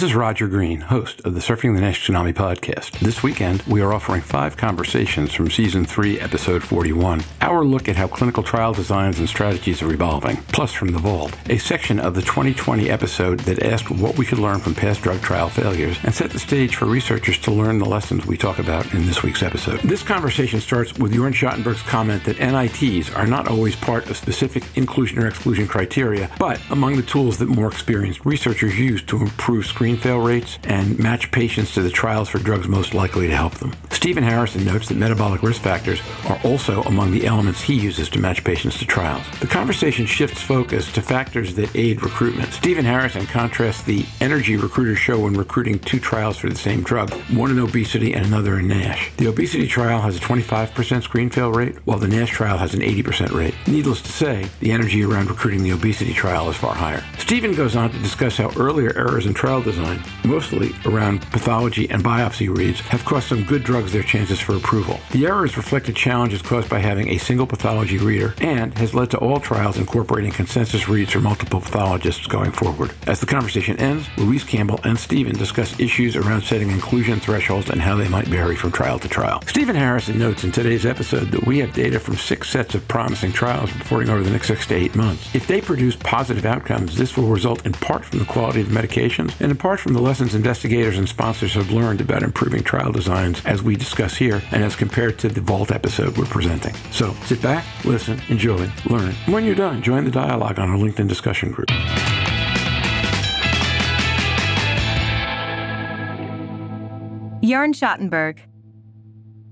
This is Roger Green, host of the Surfing the NASH Tsunami podcast. This weekend, we are offering 5 conversations from Season 3, Episode 41, our look at how clinical trial designs and strategies are evolving, plus from The Vault, a section of the 2020 episode that asked what we could learn from past drug trial failures and set the stage for researchers to learn the lessons we talk about in this week's episode. This conversation starts with Jorn Schottenberg's comment that NITs are not always part of specific inclusion or exclusion criteria, but among the tools that more experienced researchers use to improve screen fail rates and match patients to the trials for drugs most likely to help them. Stephen Harrison notes that metabolic risk factors are also among the elements he uses to match patients to trials. The conversation shifts focus to factors that aid recruitment. Stephen Harrison contrasts the energy recruiters show when recruiting 2 trials for the same drug, one in obesity and another in NASH. The obesity trial has a 25% screen fail rate, while the NASH trial has an 80% rate. Needless to say, the energy around recruiting the obesity trial is far higher. Stephen goes on to discuss how earlier errors in trial design, mostly around pathology and biopsy reads, have cost some good drugs their chances for approval. The errors reflected challenges caused by having a single pathology reader and has led to all trials incorporating consensus reads from multiple pathologists going forward. As the conversation ends, Louise Campbell and Stephen discuss issues around setting inclusion thresholds and how they might vary from trial to trial. Stephen Harrison notes in today's episode that we have data from 6 sets of promising trials reporting over the next 6 to 8 months. If they produce positive outcomes, this will result in part from the quality of medications and in part from the lessons investigators and sponsors have learned about improving trial designs as we discuss here and as compared to the Vault episode we're presenting. So sit back, listen, enjoy, learn. And when you're done, join the dialogue on our LinkedIn discussion group. Jorn Schottenberg.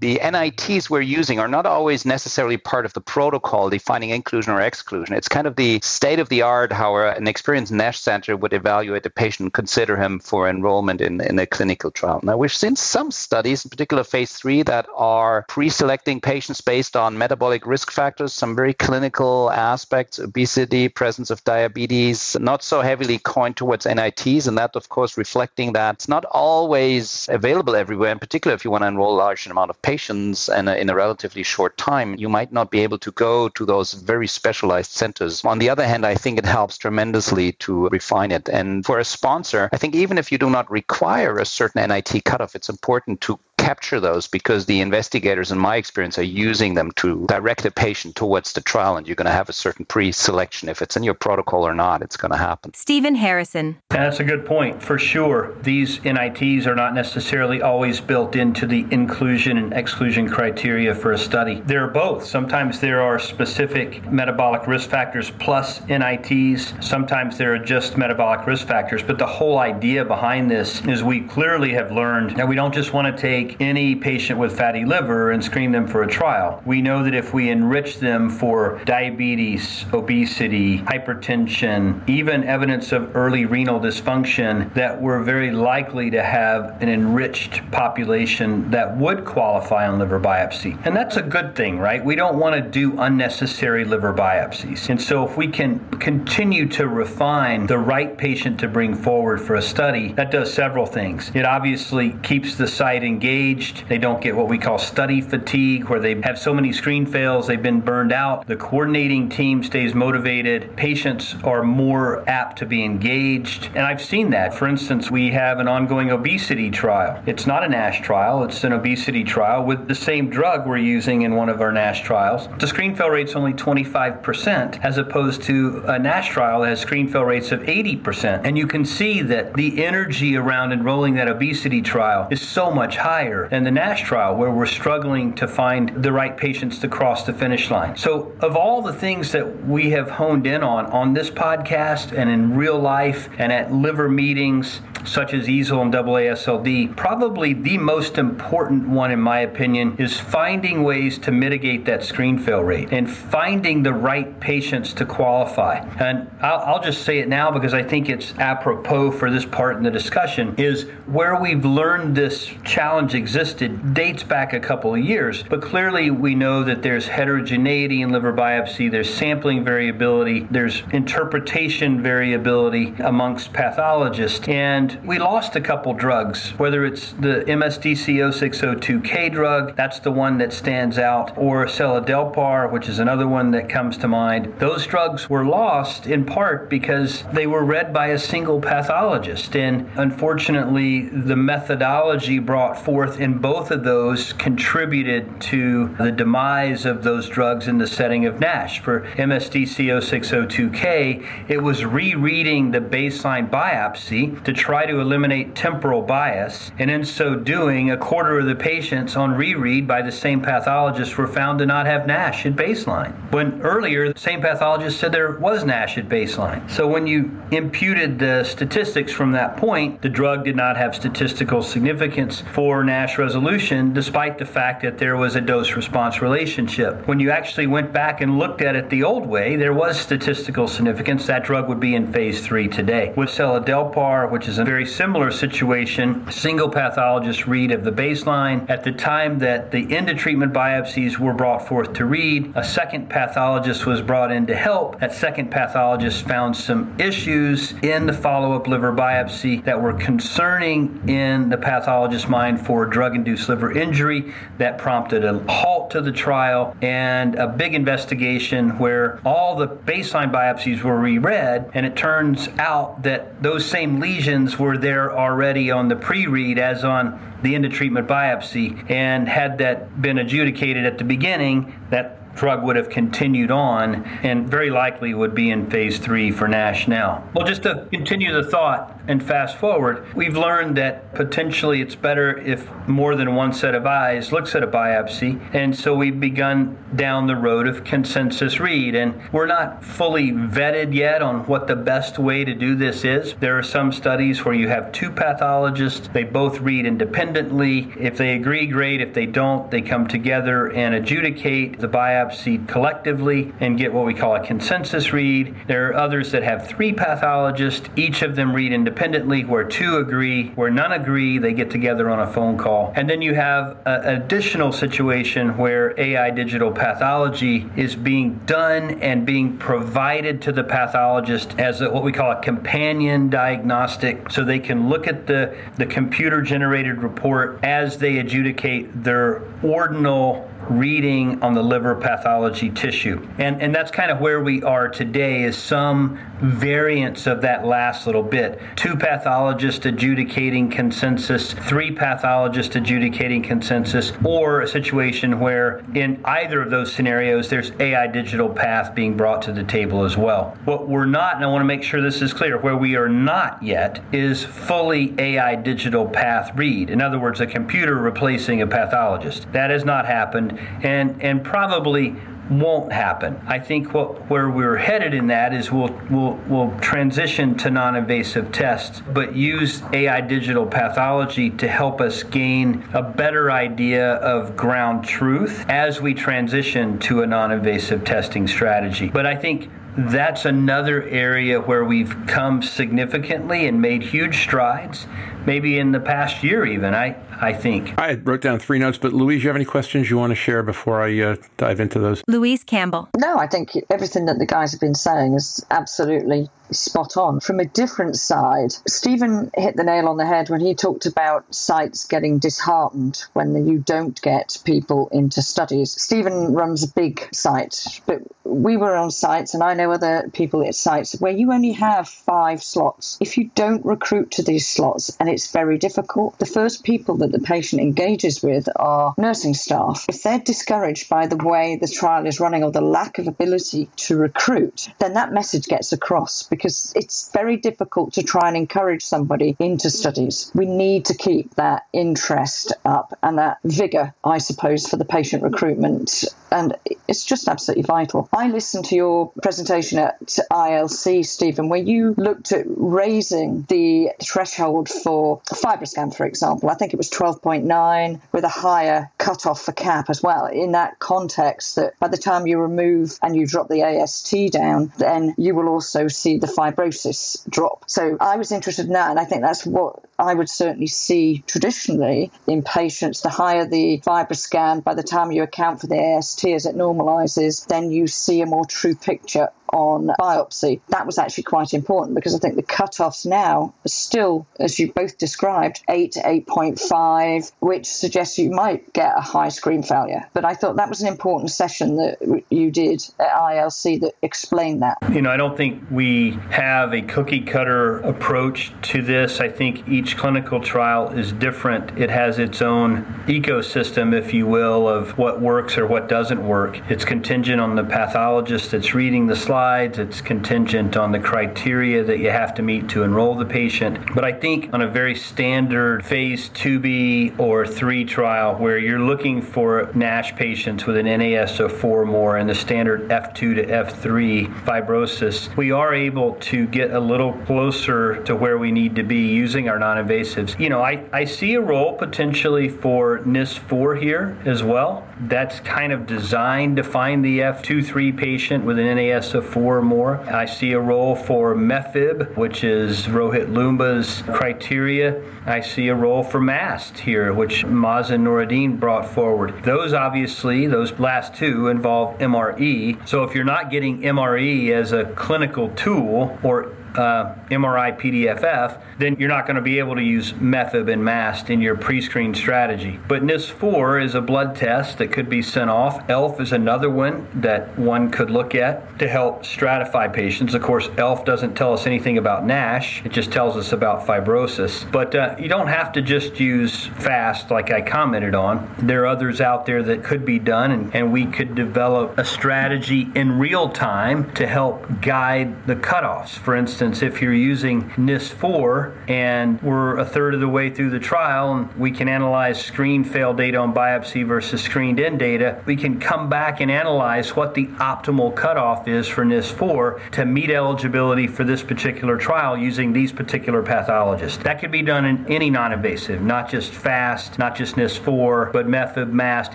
The NITs we're using are not always necessarily part of the protocol defining inclusion or exclusion. It's kind of the state of the art how an experienced NASH center would evaluate a patient, consider him for enrollment in a clinical trial. Now, we've seen some studies, in particular phase 3, that are pre-selecting patients based on metabolic risk factors, some very clinical aspects, obesity, presence of diabetes, not so heavily coined towards NITs, and that, of course, reflecting that it's not always available everywhere, in particular if you want to enroll a large amount of patients. And in a relatively short time, you might not be able to go to those very specialized centers. On the other hand, I think it helps tremendously to refine it. And for a sponsor, I think even if you do not require a certain NIT cutoff, it's important to capture those because the investigators, in my experience, are using them to direct a patient towards the trial, and you're going to have a certain pre-selection. If it's in your protocol or not, it's going to happen. Stephen Harrison. That's a good point, for sure. These NITs are not necessarily always built into the inclusion and exclusion criteria for a study. They're both. Sometimes there are specific metabolic risk factors plus NITs. Sometimes there are just metabolic risk factors. But the whole idea behind this is we clearly have learned that we don't just want to take any patient with fatty liver and screen them for a trial. We know that if we enrich them for diabetes, obesity, hypertension, even evidence of early renal dysfunction, that we're very likely to have an enriched population that would qualify on liver biopsy. And that's a good thing, right? We don't want to do unnecessary liver biopsies. And so if we can continue to refine the right patient to bring forward for a study, that does several things. It obviously keeps the site engaged. They don't get what we call study fatigue, where they have so many screen fails, they've been burned out. The coordinating team stays motivated. Patients are more apt to be engaged. And I've seen that. For instance, we have an ongoing obesity trial. It's not a NASH trial. It's an obesity trial with the same drug we're using in one of our NASH trials. The screen fail rate's only 25% as opposed to a NASH trial that has screen fail rates of 80%. And you can see that the energy around enrolling that obesity trial is so much higher than the NASH trial, where we're struggling to find the right patients to cross the finish line. So of all the things that we have honed in on this podcast and in real life and at liver meetings such as EASL and AASLD, probably the most important one, in my opinion, is finding ways to mitigate that screen fail rate and finding the right patients to qualify. And I'll just say it now because I think it's apropos for this part in the discussion, is where we've learned this challenging existed dates back a couple of years, but clearly we know that there's heterogeneity in liver biopsy, there's sampling variability, there's interpretation variability amongst pathologists, and we lost a couple drugs, whether it's the MSDC-0602K drug, that's the one that stands out, or Celadelpar, which is another one that comes to mind. Those drugs were lost in part because they were read by a single pathologist, and unfortunately the methodology brought forth in both of those contributed to the demise of those drugs in the setting of NASH. For MSDC-0602K, it was rereading the baseline biopsy to try to eliminate temporal bias, and in so doing, a quarter of the patients on reread by the same pathologist were found to not have NASH at baseline, when earlier the same pathologist said there was NASH at baseline. So when you imputed the statistics from that point, the drug did not have statistical significance for NASH resolution, despite the fact that there was a dose-response relationship. When you actually went back and looked at it the old way, there was statistical significance. That drug would be in phase 3 today. With Celadelpar, which is a very similar situation, single pathologist read of the baseline. At the time that the end-of-treatment biopsies were brought forth to read, a second pathologist was brought in to help. That second pathologist found some issues in the follow-up liver biopsy that were concerning in the pathologist's mind for drug-induced liver injury. That prompted a halt to the trial and a big investigation where all the baseline biopsies were reread, and it turns out that those same lesions were there already on the pre-read as on the end-of-treatment biopsy, and had that been adjudicated at the beginning, that drug would have continued on and very likely would be in phase 3 for NASH now. Well, just to continue the thought and fast forward, we've learned that potentially it's better if more than one set of eyes looks at a biopsy, and so we've begun down the road of consensus read, and we're not fully vetted yet on what the best way to do this is. There are some studies where you have two pathologists, they both read independently. If they agree, great. If they don't, they come together and adjudicate the biopsy collectively and get what we call a consensus read. There are others that have three pathologists, each of them read independently, where two agree, where none agree, they get together on a phone call. And then you have an additional situation where AI digital pathology is being done and being provided to the pathologist as what we call a companion diagnostic, so they can look at the computer-generated report as they adjudicate their ordinal reading on the liver pathology tissue. And that's kind of where we are today, is some variance of that last little bit. Two pathologists adjudicating consensus, three pathologists adjudicating consensus, or a situation where in either of those scenarios, there's AI digital path being brought to the table as well. What we're not, and I want to make sure this is clear, where we are not yet is fully AI digital path read. In other words, a computer replacing a pathologist. That has not happened. And probably won't happen. I think where we're headed in that is we'll transition to non-invasive tests, but use AI digital pathology to help us gain a better idea of ground truth as we transition to a non-invasive testing strategy. But I think that's another area where we've come significantly and made huge strides, maybe in the past year even, I think. I wrote down 3 notes, but Louise, you have any questions you want to share before I dive into those? Louise Campbell. No, I think everything that the guys have been saying is absolutely spot on. From a different side, Stephen hit the nail on the head when he talked about sites getting disheartened when you don't get people into studies. Stephen runs a big site, but we were on sites, and I know other people at sites, where you only have 5 slots. If you don't recruit to these slots, and it's very difficult, the first people that the patient engages with are nursing staff. If they're discouraged by the way the trial is running or the lack of ability to recruit, then that message gets across, because it's very difficult to try and encourage somebody into studies. We need to keep that interest up and that vigour, I suppose, for the patient recruitment. And it's just absolutely vital. I listened to your presentation at ILC, Stephen, where you looked at raising the threshold for FibroScan, for example. I think it was 12.9 with a higher cutoff for CAP as well. In that context, that by the time you remove and you drop the AST down, then you will also see the fibrosis drop. So I was interested in that, and I think that's what I would certainly see traditionally in patients, the higher the FibroScan, by the time you account for the AST as it normalizes, then you see a more true picture on biopsy. That was actually quite important because I think the cutoffs now are still, as you both described, 8 to 8.5, which suggests you might get a high screen failure. But I thought that was an important session that you did at ILC that explained that. You know, I don't think we have a cookie cutter approach to this. I think each clinical trial is different. It has its own ecosystem, if you will, of what works or what doesn't work. It's contingent on the pathologist that's reading the slide. It's contingent on the criteria that you have to meet to enroll the patient. But I think on a very standard phase 2B or 3 trial where you're looking for NASH patients with an NAS of 4 or more and the standard F2 to F3 fibrosis, we are able to get a little closer to where we need to be using our non-invasives. You know, I see a role potentially for NIS4 here as well. That's kind of designed to find the F2-3 patient with an NAS of 4 or more. I see a role for MEFib, which is Rohit Lumba's criteria. I see a role for MAST here, which Maz and Nuruddin brought forward. Those obviously, those last two involve MRE. So if you're not getting MRE as a clinical tool or MRI PDFF, then you're not going to be able to use MEFib and MAST in your pre-screen strategy. But NIS4 is a blood test that could be sent off. ELF is another one that one could look at to help stratify patients. Of course, ELF doesn't tell us anything about NASH. It just tells us about fibrosis. But you don't have to just use FAST like I commented on. There are others out there that could be done, and we could develop a strategy in real time to help guide the cutoffs. For instance, if you're using NIS4 and we're a third of the way through the trial and we can analyze screen fail data on biopsy versus screened in data, we can come back and analyze what the optimal cutoff is for NIS4 to meet eligibility for this particular trial using these particular pathologists. That could be done in any non-invasive, not just FAST, not just NIS4, but MEFib, MAST,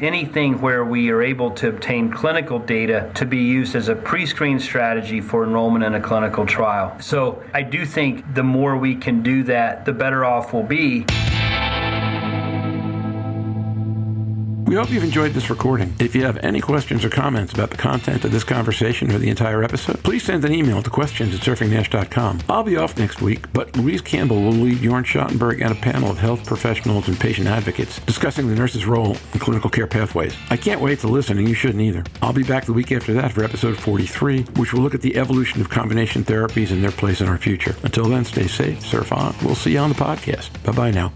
anything where we are able to obtain clinical data to be used as a pre-screen strategy for enrollment in a clinical trial. So I do think the more we can do that, the better off we'll be. We hope you've enjoyed this recording. If you have any questions or comments about the content of this conversation or the entire episode, please send an email to questions@surfingnash.com. I'll be off next week, but Louise Campbell will lead Jorn Schottenberg and a panel of health professionals and patient advocates discussing the nurse's role in clinical care pathways. I can't wait to listen, and you shouldn't either. I'll be back the week after that for episode 43, which will look at the evolution of combination therapies and their place in our future. Until then, stay safe, surf on. We'll see you on the podcast. Bye-bye now.